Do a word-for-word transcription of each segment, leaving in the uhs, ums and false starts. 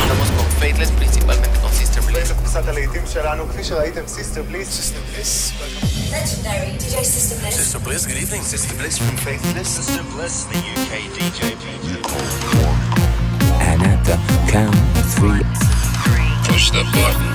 estamos con Faithless, principalmente con Sister Bliss. תפוסת הלהיטים שלנו, כפי שראיתם, Sister Bliss. Sister Bliss. Legendary D J Sister Bliss. Sister Bliss, good evening. Sister Bliss from Faithless. Sister Bliss, the U K D J. And at the count of three, push the button.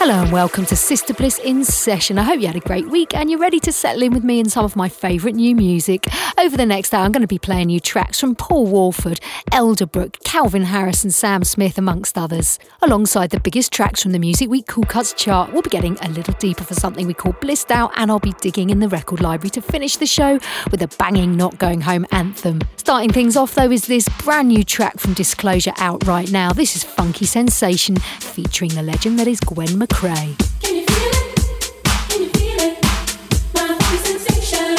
Hello and welcome to Sister Bliss in Session. I hope you had a great week and you're ready to settle in with me and some of my favourite new music. Over the next hour I'm going to be playing you tracks from Paul Walford, Elderbrook, Calvin Harris and Sam Smith amongst others. Alongside the biggest tracks from the Music Week Cool Cuts chart, we'll be getting a little deeper for something we call Blissed Out, and I'll be digging in the record library to finish the show with a banging Not Going Home anthem. Starting things off though is this brand new track from Disclosure out right now. This is Funky Sensation featuring the legend that is Gwen McCrae. Can you feel it? Can you feel it? My funky sensation.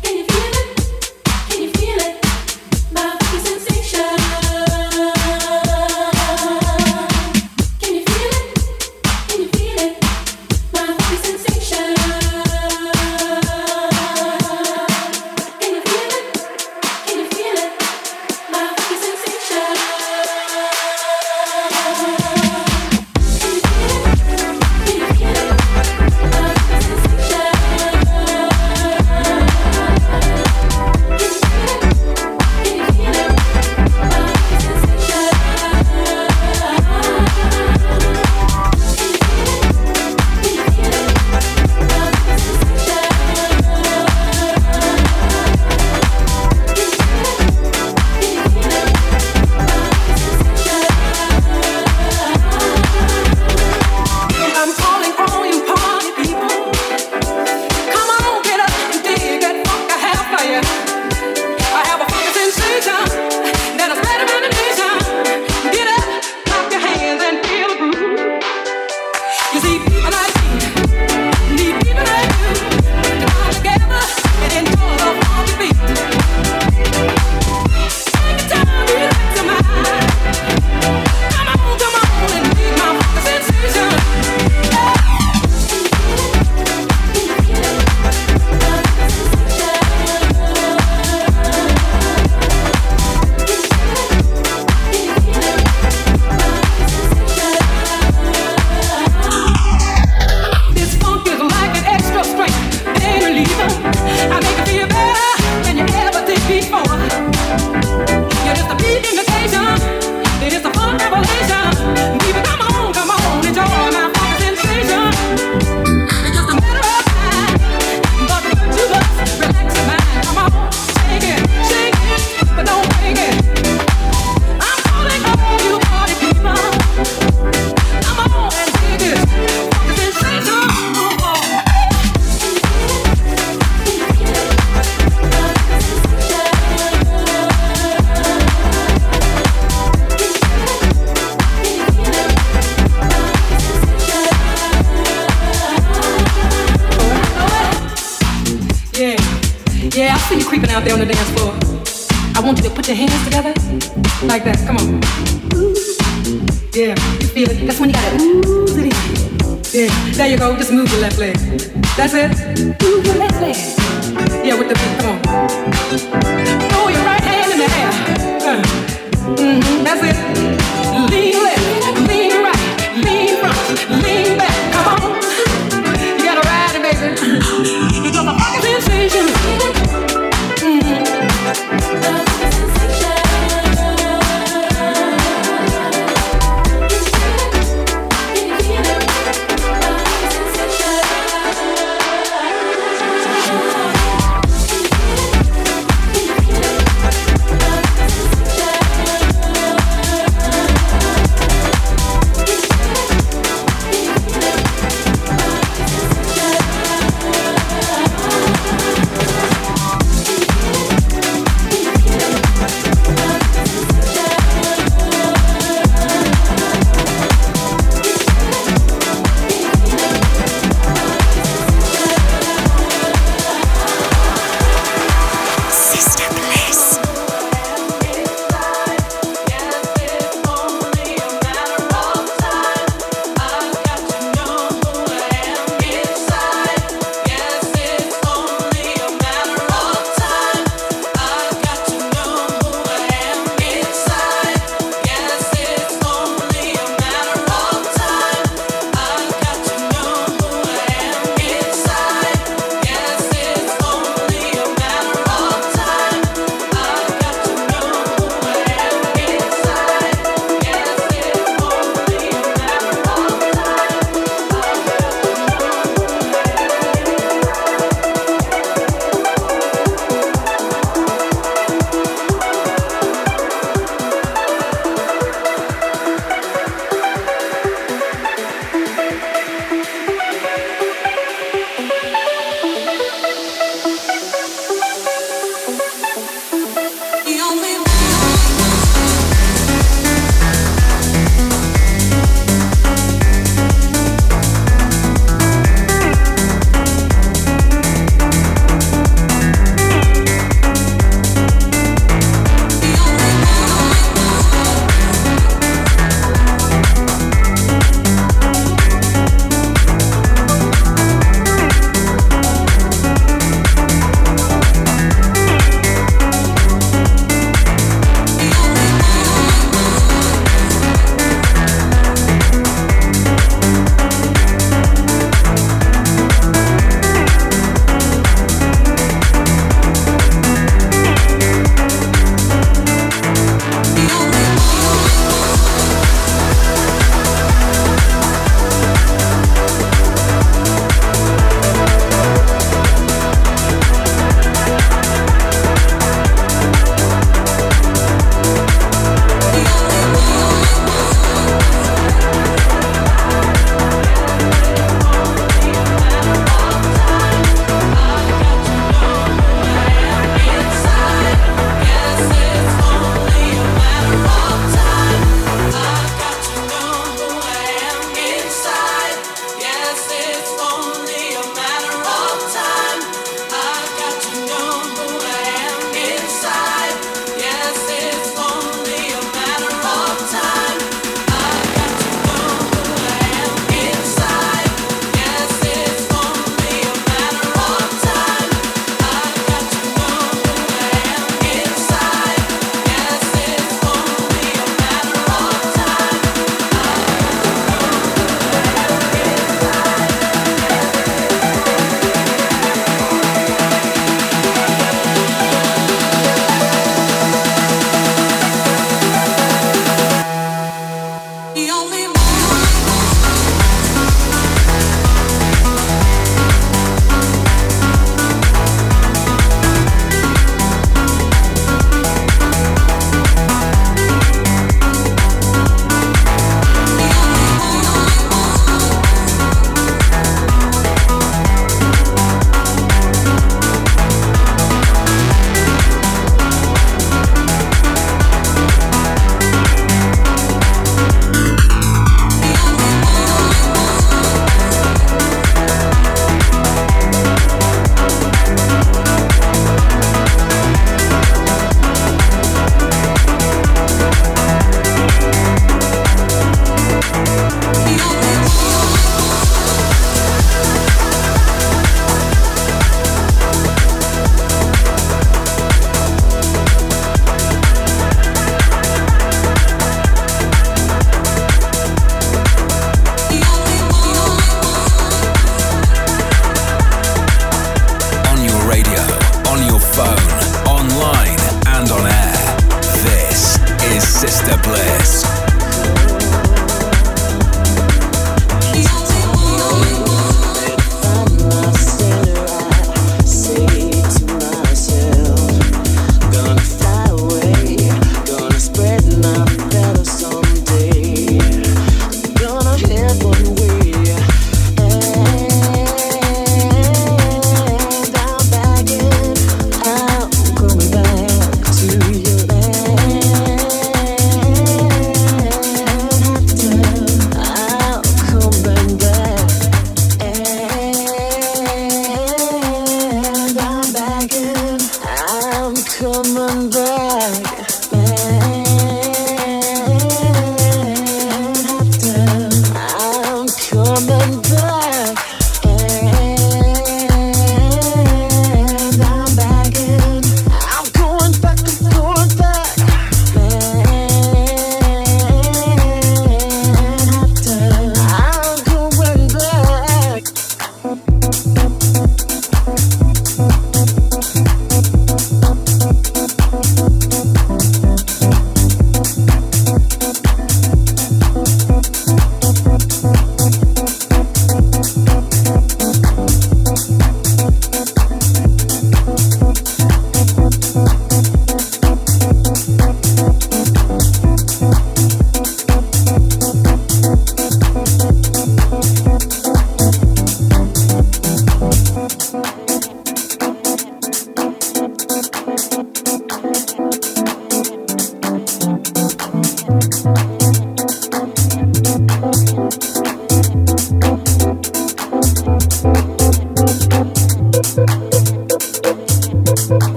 Can you feel it? Can you feel it? My funky sensation. Can you feel it? Can you feel it? My funky sensation. Can you feel it? Can you feel it? My funky sensation. Thank you.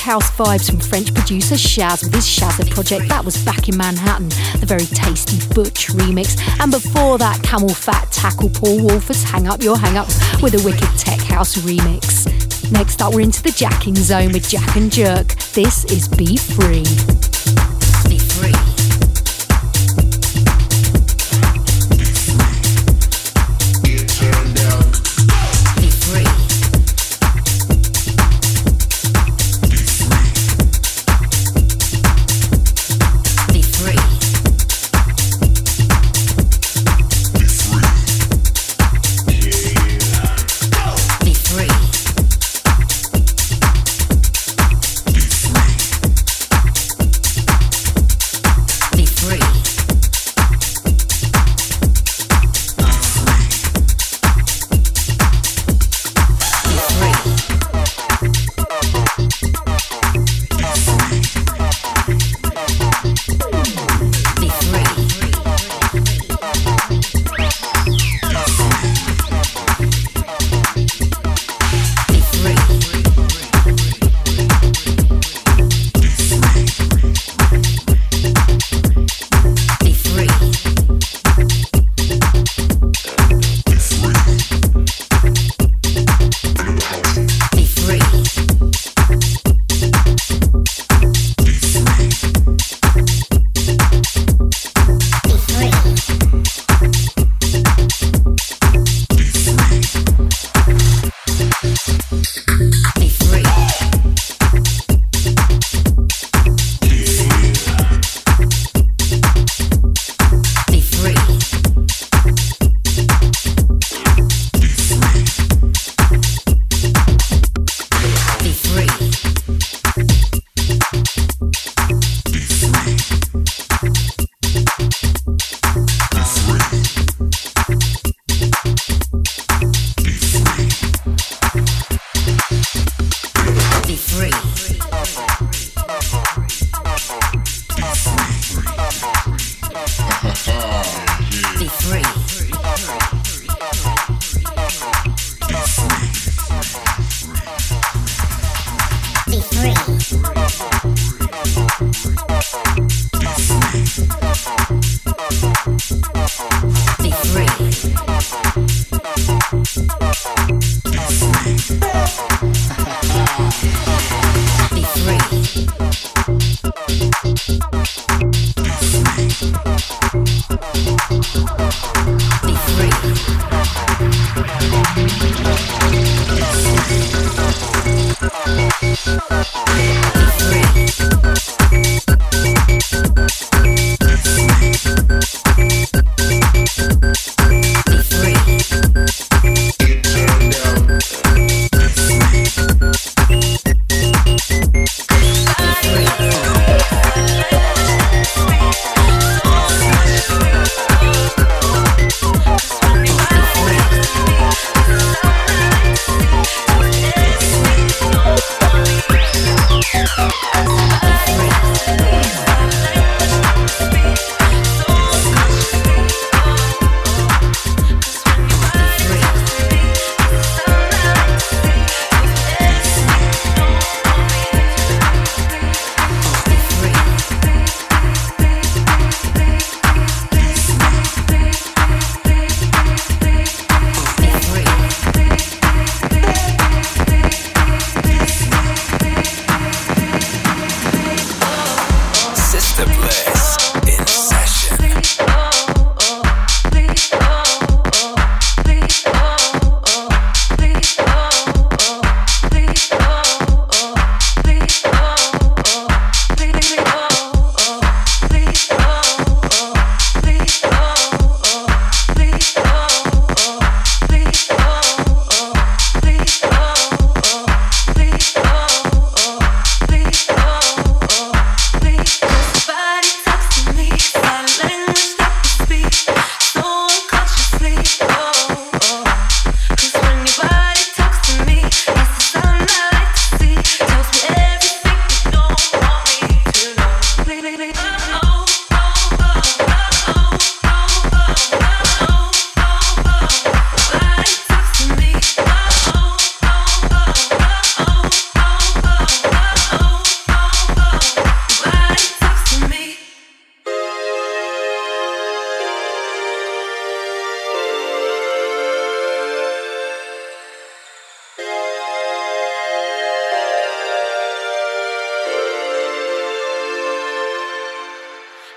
House vibes from French producer Shaz with his Shazza project. That was Back in Manhattan, the very tasty Butch remix. And before that, Camel Fat Tackle Paul Walford's Hang Up Your Hang Ups with a wicked Tech House remix. Next up, we're into the jacking zone with Jack and Jerk. This is Be Free. Be Free.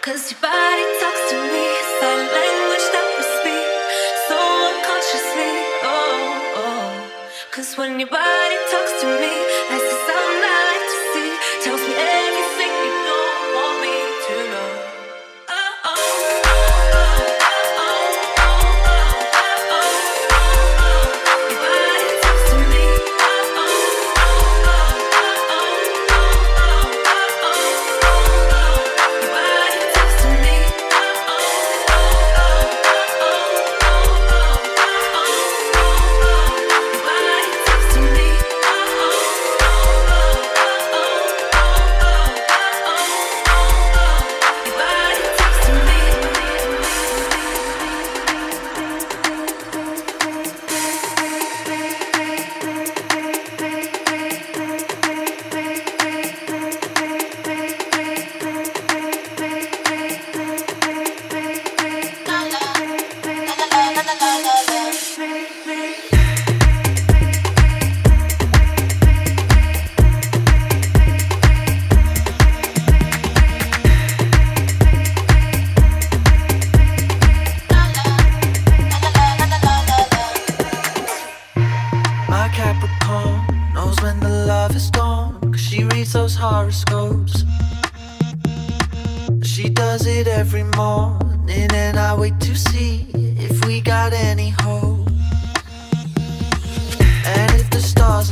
Cause your body talks to me, sign language that we speak so unconsciously, oh, oh. Cause when your body talks to me, that's the sound I like to see. Tells me everything you don't want me to know. Make the stars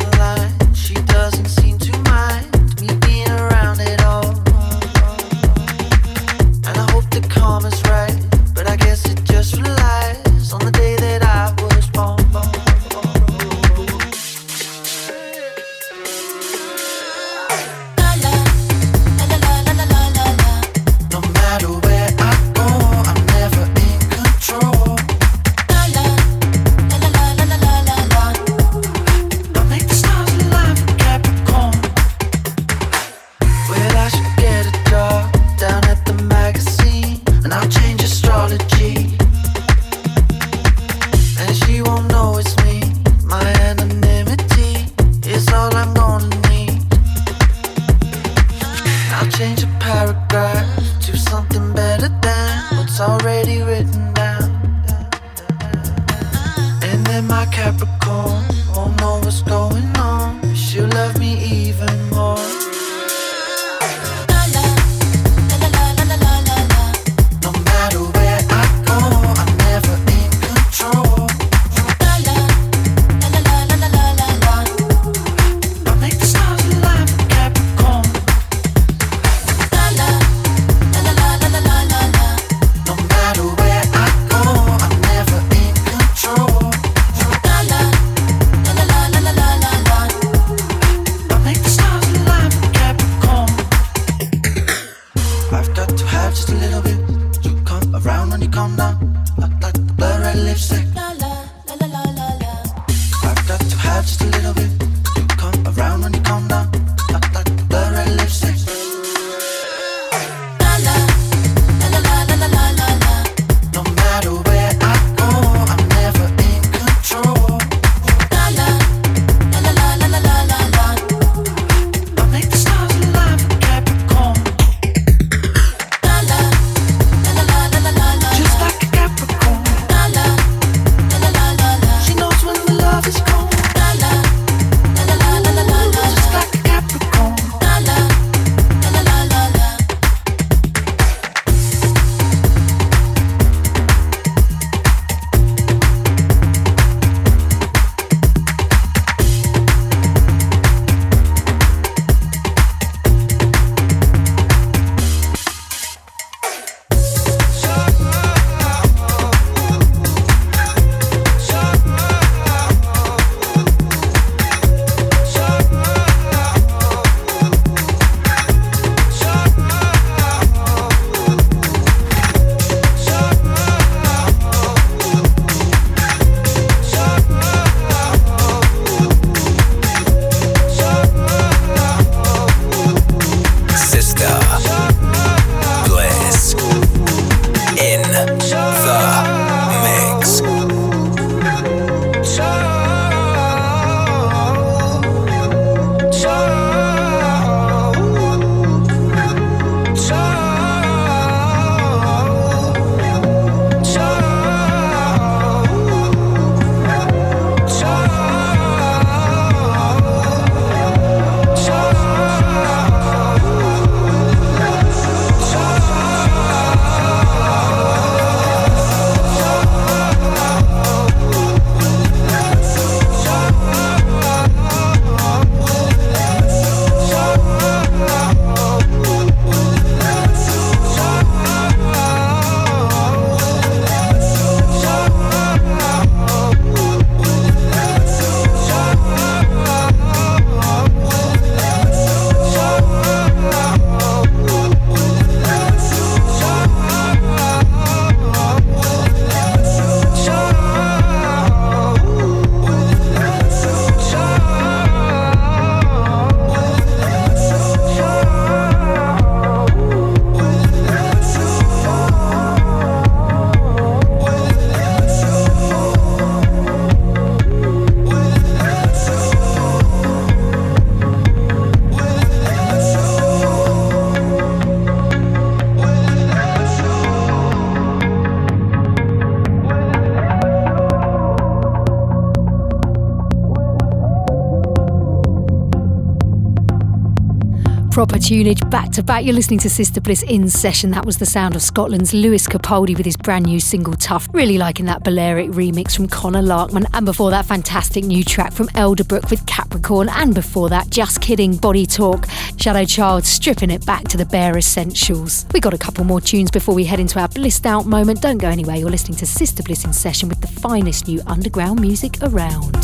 proper tunage back to back. You're listening to Sister Bliss in session. That was the sound of Scotland's Lewis Capaldi with his brand new single Tough. Really liking that Balearic remix from Connor Larkman, and before that fantastic new track from Elderbrook with Capricorn, and before that Just Kidding, Body Talk, Shadow Child stripping it back to the bare essentials. We got a couple more tunes before we head into our blissed out moment. Don't go anywhere. You're listening to Sister Bliss in session with the finest new underground music around.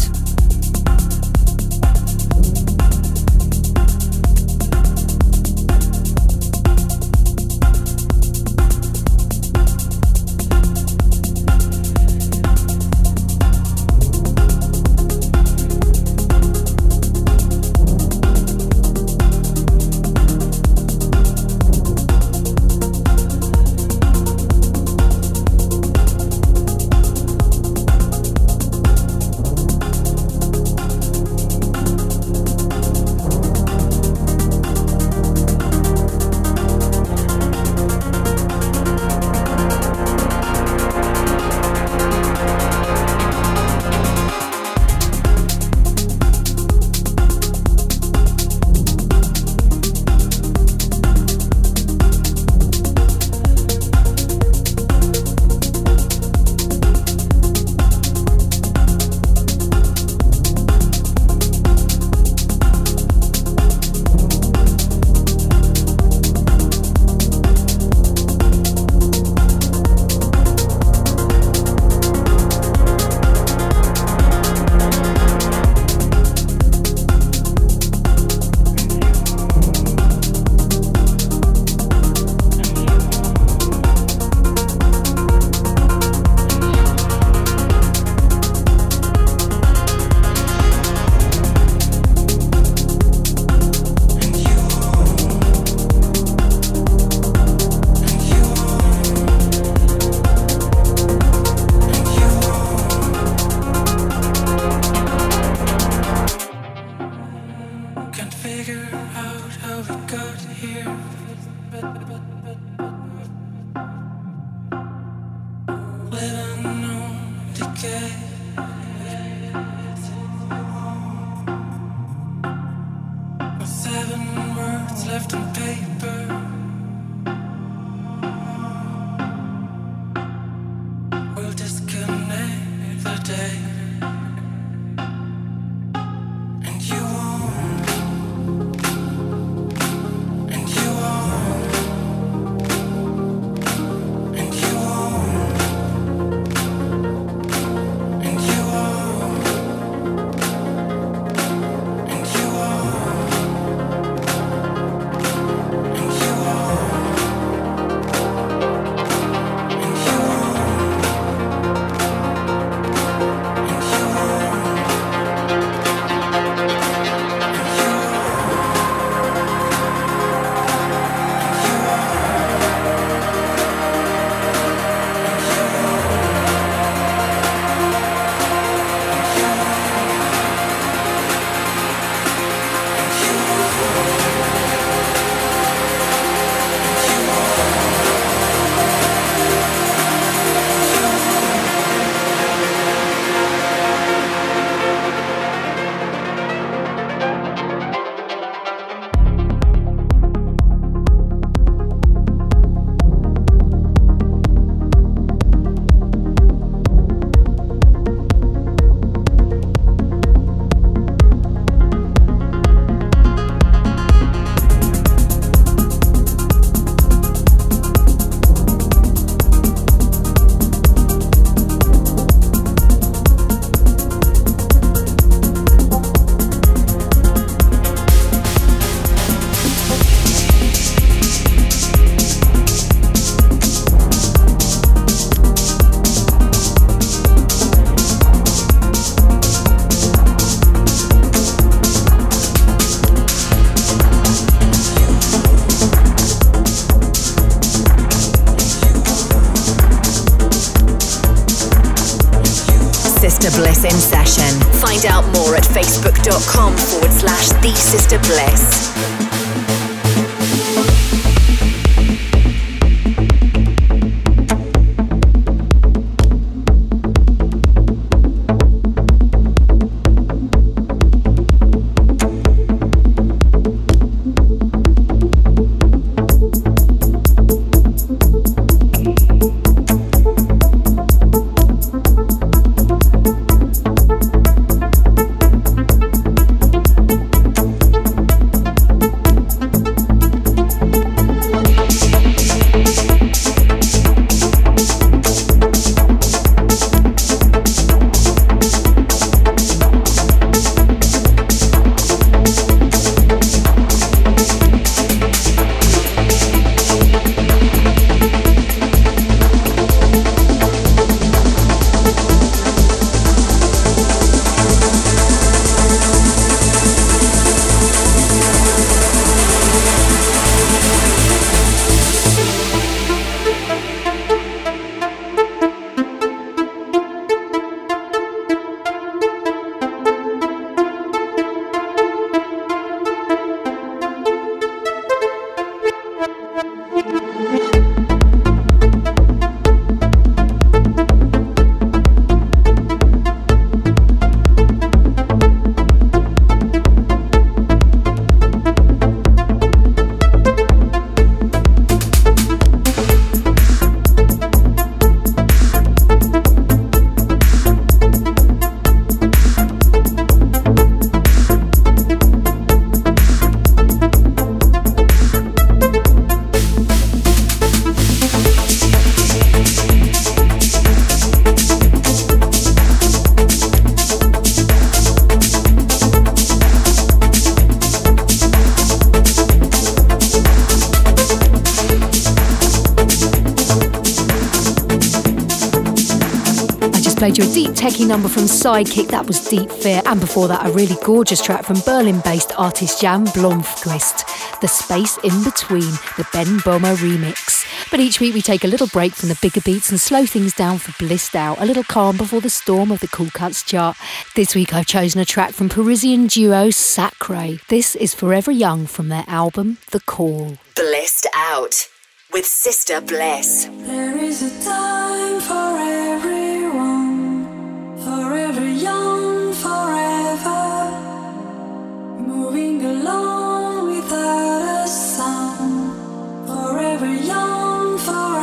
played you a deep techie number from Sidekick, that was Deep Fear, and before that a really gorgeous track from Berlin-based artist Jan Blomqvist, The Space in Between, the Ben Boma remix. But each week we take a little break from the bigger beats and slow things down for Blissed Out, a little calm before the storm of the Cool Cuts chart. This week I've chosen a track from Parisian duo Sacré. This is Forever Young from their album The Call. Blissed Out with Sister Bliss. There is a time for everyone, forever young, forever, moving along without a sound, forever young, forever.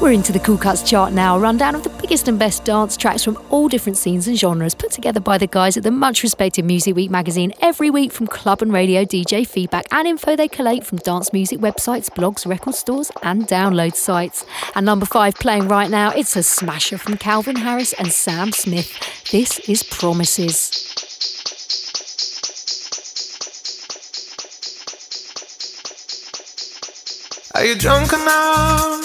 We're into the Cool Cuts chart now, a rundown of the biggest and best dance tracks from all different scenes and genres, put together by the guys at the much respected Music Week magazine every week from club and radio D J feedback and info they collate from dance music websites, blogs, record stores and download sites. And number five playing right now, it's a smasher from Calvin Harris and Sam Smith. This is Promises. Are you drunk enough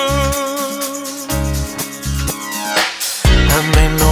I made no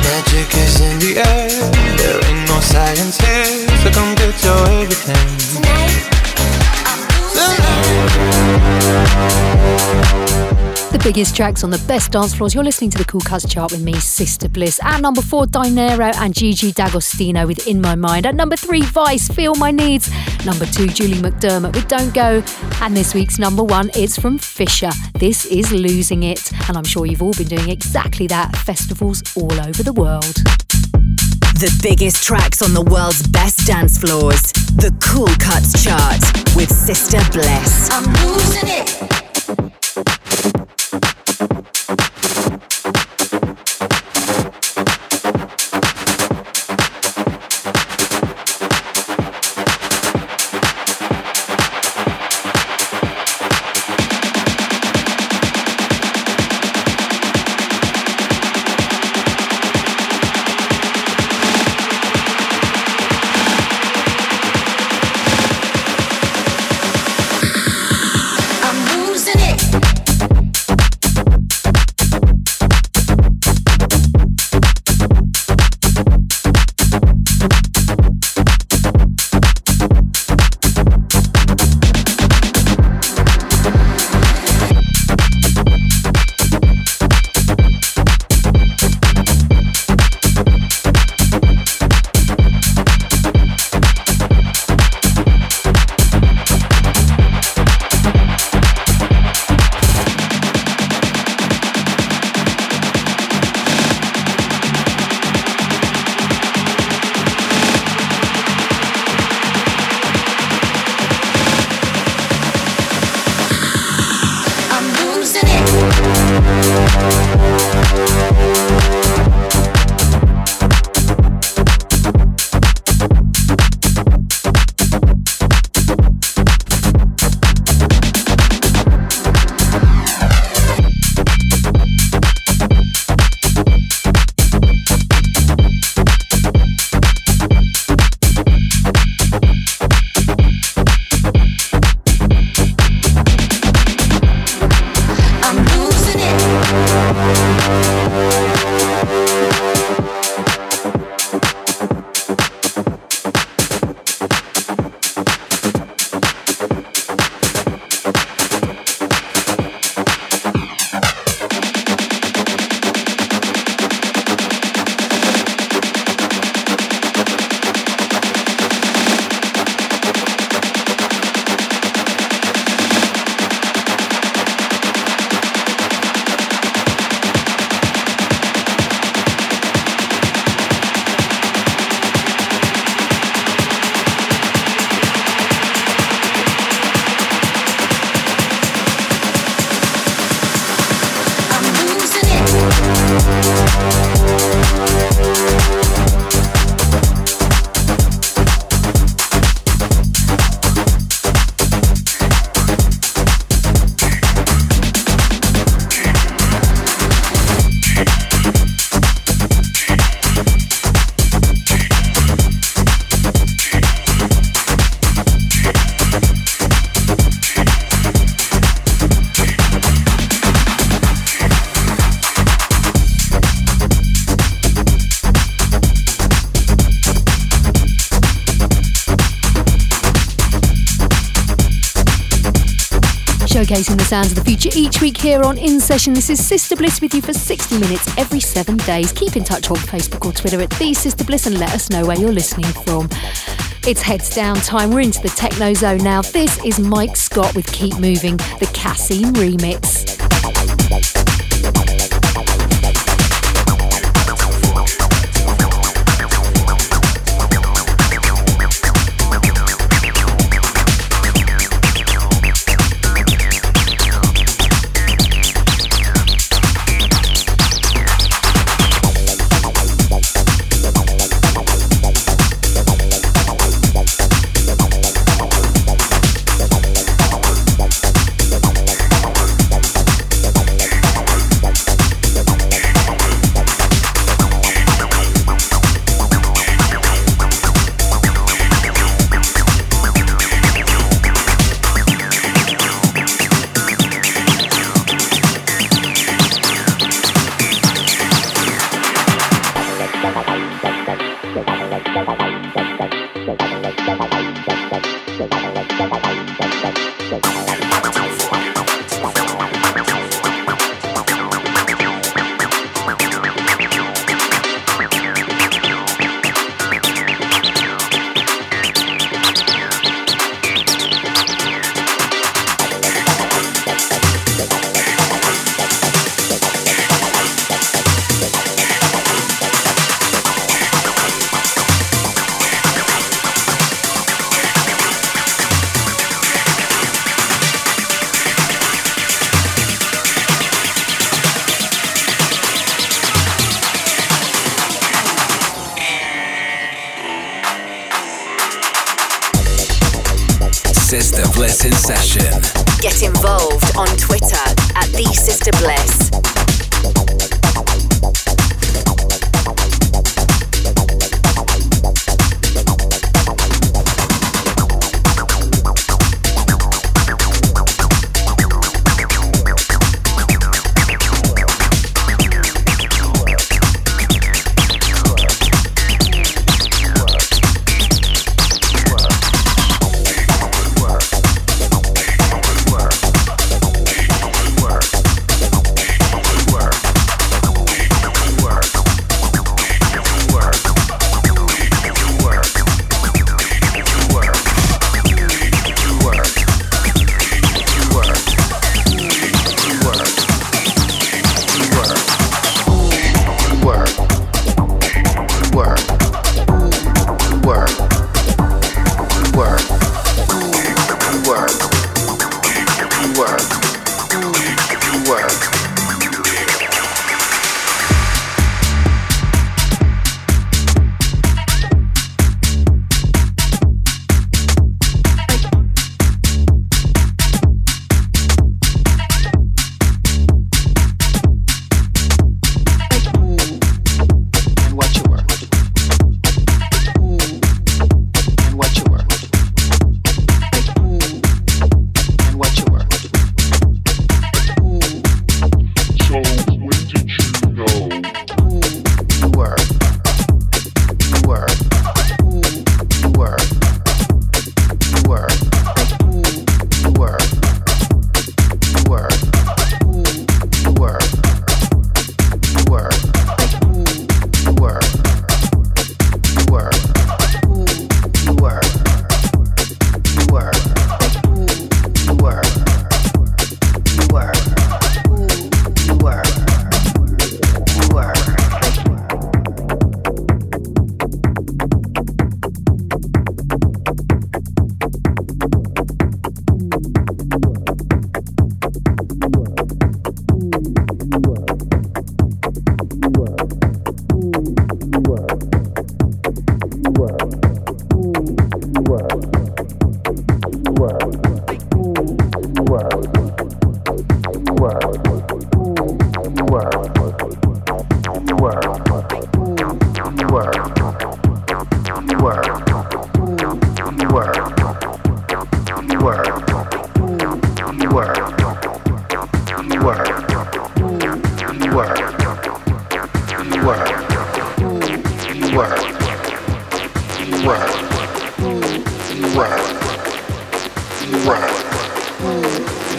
Magic is in the air, there ain't no science here, so come get your everything tonight. The biggest tracks on the best dance floors. You're listening to the Cool Cuts chart with me, Sister Bliss. At number four, Dinero and Gigi D'Agostino with In My Mind. At number three, Vice, Feel My Needs. Number two, Julie McDermott with Don't Go. And this week's number one, it's from Fisher. This is Losing It. And I'm sure you've all been doing exactly that at festivals all over the world. The biggest tracks on the world's best dance floors. The Cool Cuts chart with Sister Bliss. I'm losing it. showcasing the sounds of the future each week here on In Session. This is Sister Bliss with you for sixty minutes every seven days. Keep in touch on Facebook or Twitter at The Sister Bliss and let us know where you're listening from. It's heads down time. We're into the techno zone now. This is Mike Scott with Keep Moving, the Cassine remix. Sister Bliss in Session. Get involved on Twitter at The Sister Bliss.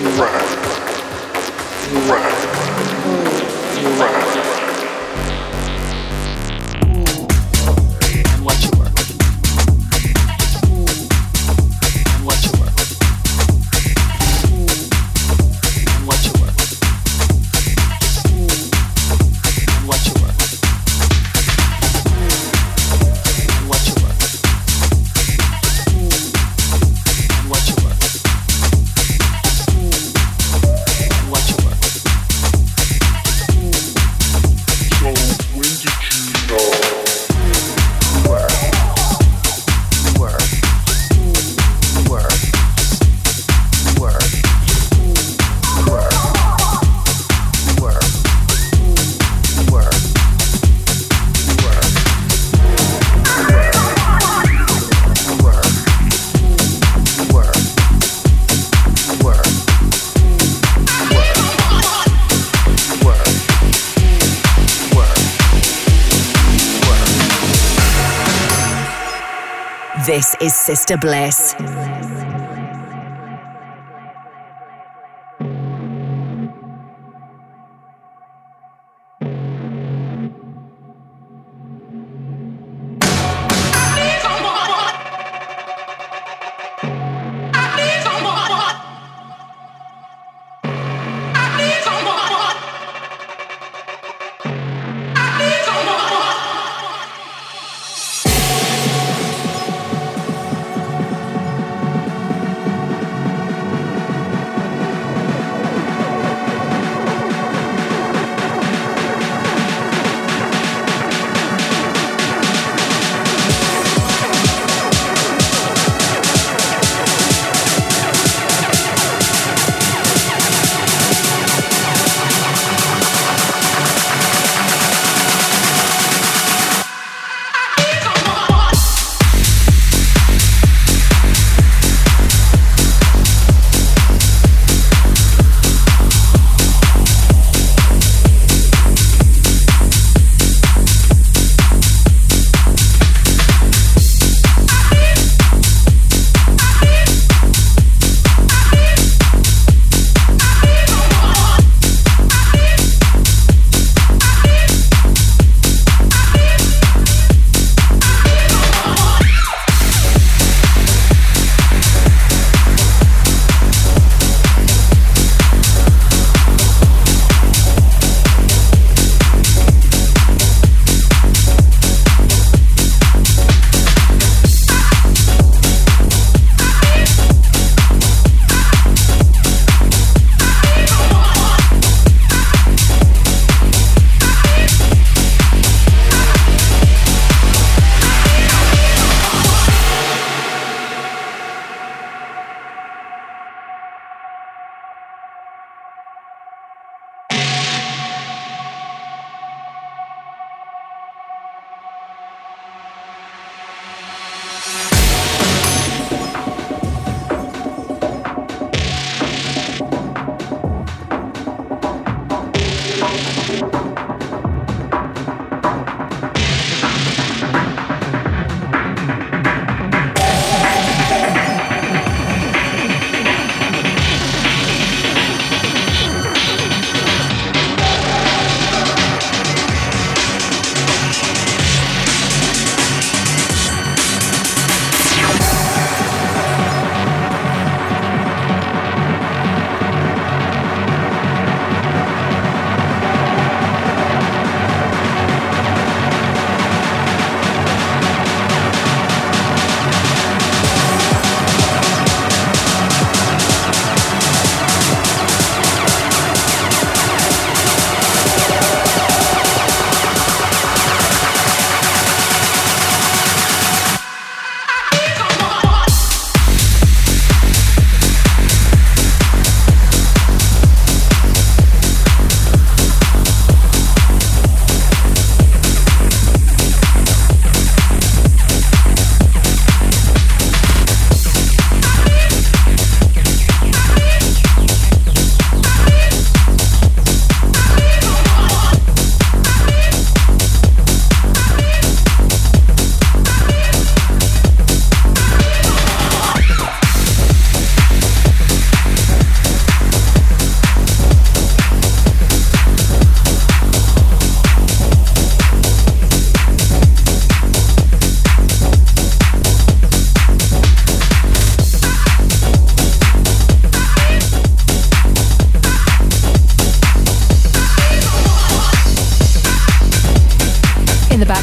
Wow. This is Sister Bliss.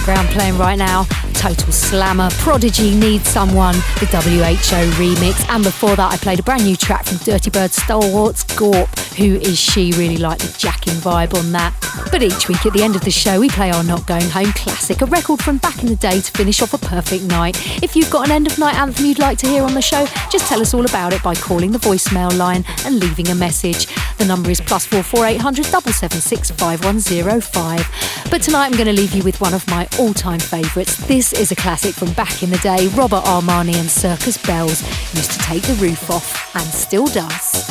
background playing right now, total slammer, Prodigy, Need Someone, the W H O remix. And before that I played a brand new track from Dirty Bird stalwarts Gawp, Who Is She, really like the jacking vibe on that. But each week at the end of the show we play our Not Going Home classic, a record from back in the day to finish off a perfect night. If you've got an end of night anthem you'd like to hear on the show, just tell us all about it by calling the voicemail line and leaving a message. The number is plus four four eight hundred, seven seven six, five one zero five. But tonight I'm going to leave you with one of my all-time favourites. This is a classic from back in the day. Robert Armani and Circus Bells, used to take the roof off and still does.